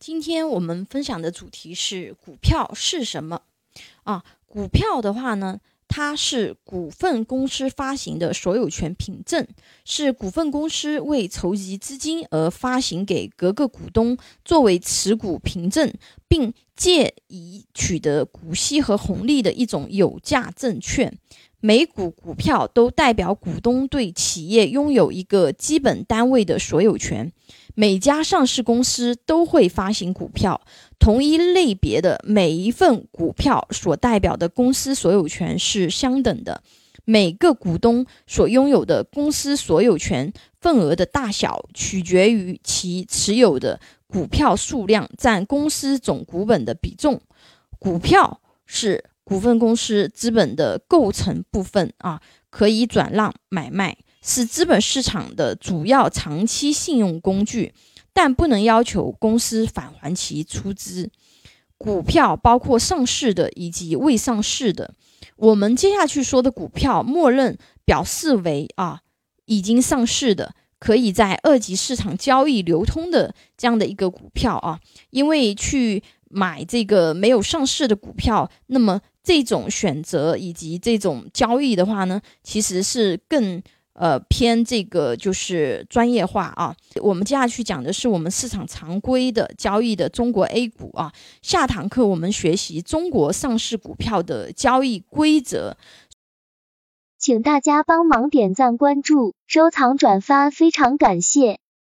今天我们分享的主题是股票是什么啊？股票的话呢，它是股份公司发行的所有权凭证，是股份公司为筹集资金而发行给各个股东作为持股凭证，并借以取得股息和红利的一种有价证券。每股股票都代表股东对企业拥有一个基本单位的所有权。每家上市公司都会发行股票，同一类别的每一份股票所代表的公司所有权是相等的，每个股东所拥有的公司所有权份额的大小取决于其持有的股票数量占公司总股本的比重。股票是股份公司资本的构成部分啊，可以转让买卖，是资本市场的主要长期信用工具，但不能要求公司返还其出资。股票包括上市的以及未上市的。我们接下去说的股票，默认表示为已经上市的，可以在二级市场交易流通的这样的一个股票啊。因为去买这个没有上市的股票，那么这种选择以及这种交易的话呢，其实是更偏这个就是专业化啊。我们接下去讲的是我们市场常规的交易的中国 A 股啊。下堂课我们学习中国上市股票的交易规则。请大家帮忙点赞、关注、收藏、转发，非常感谢。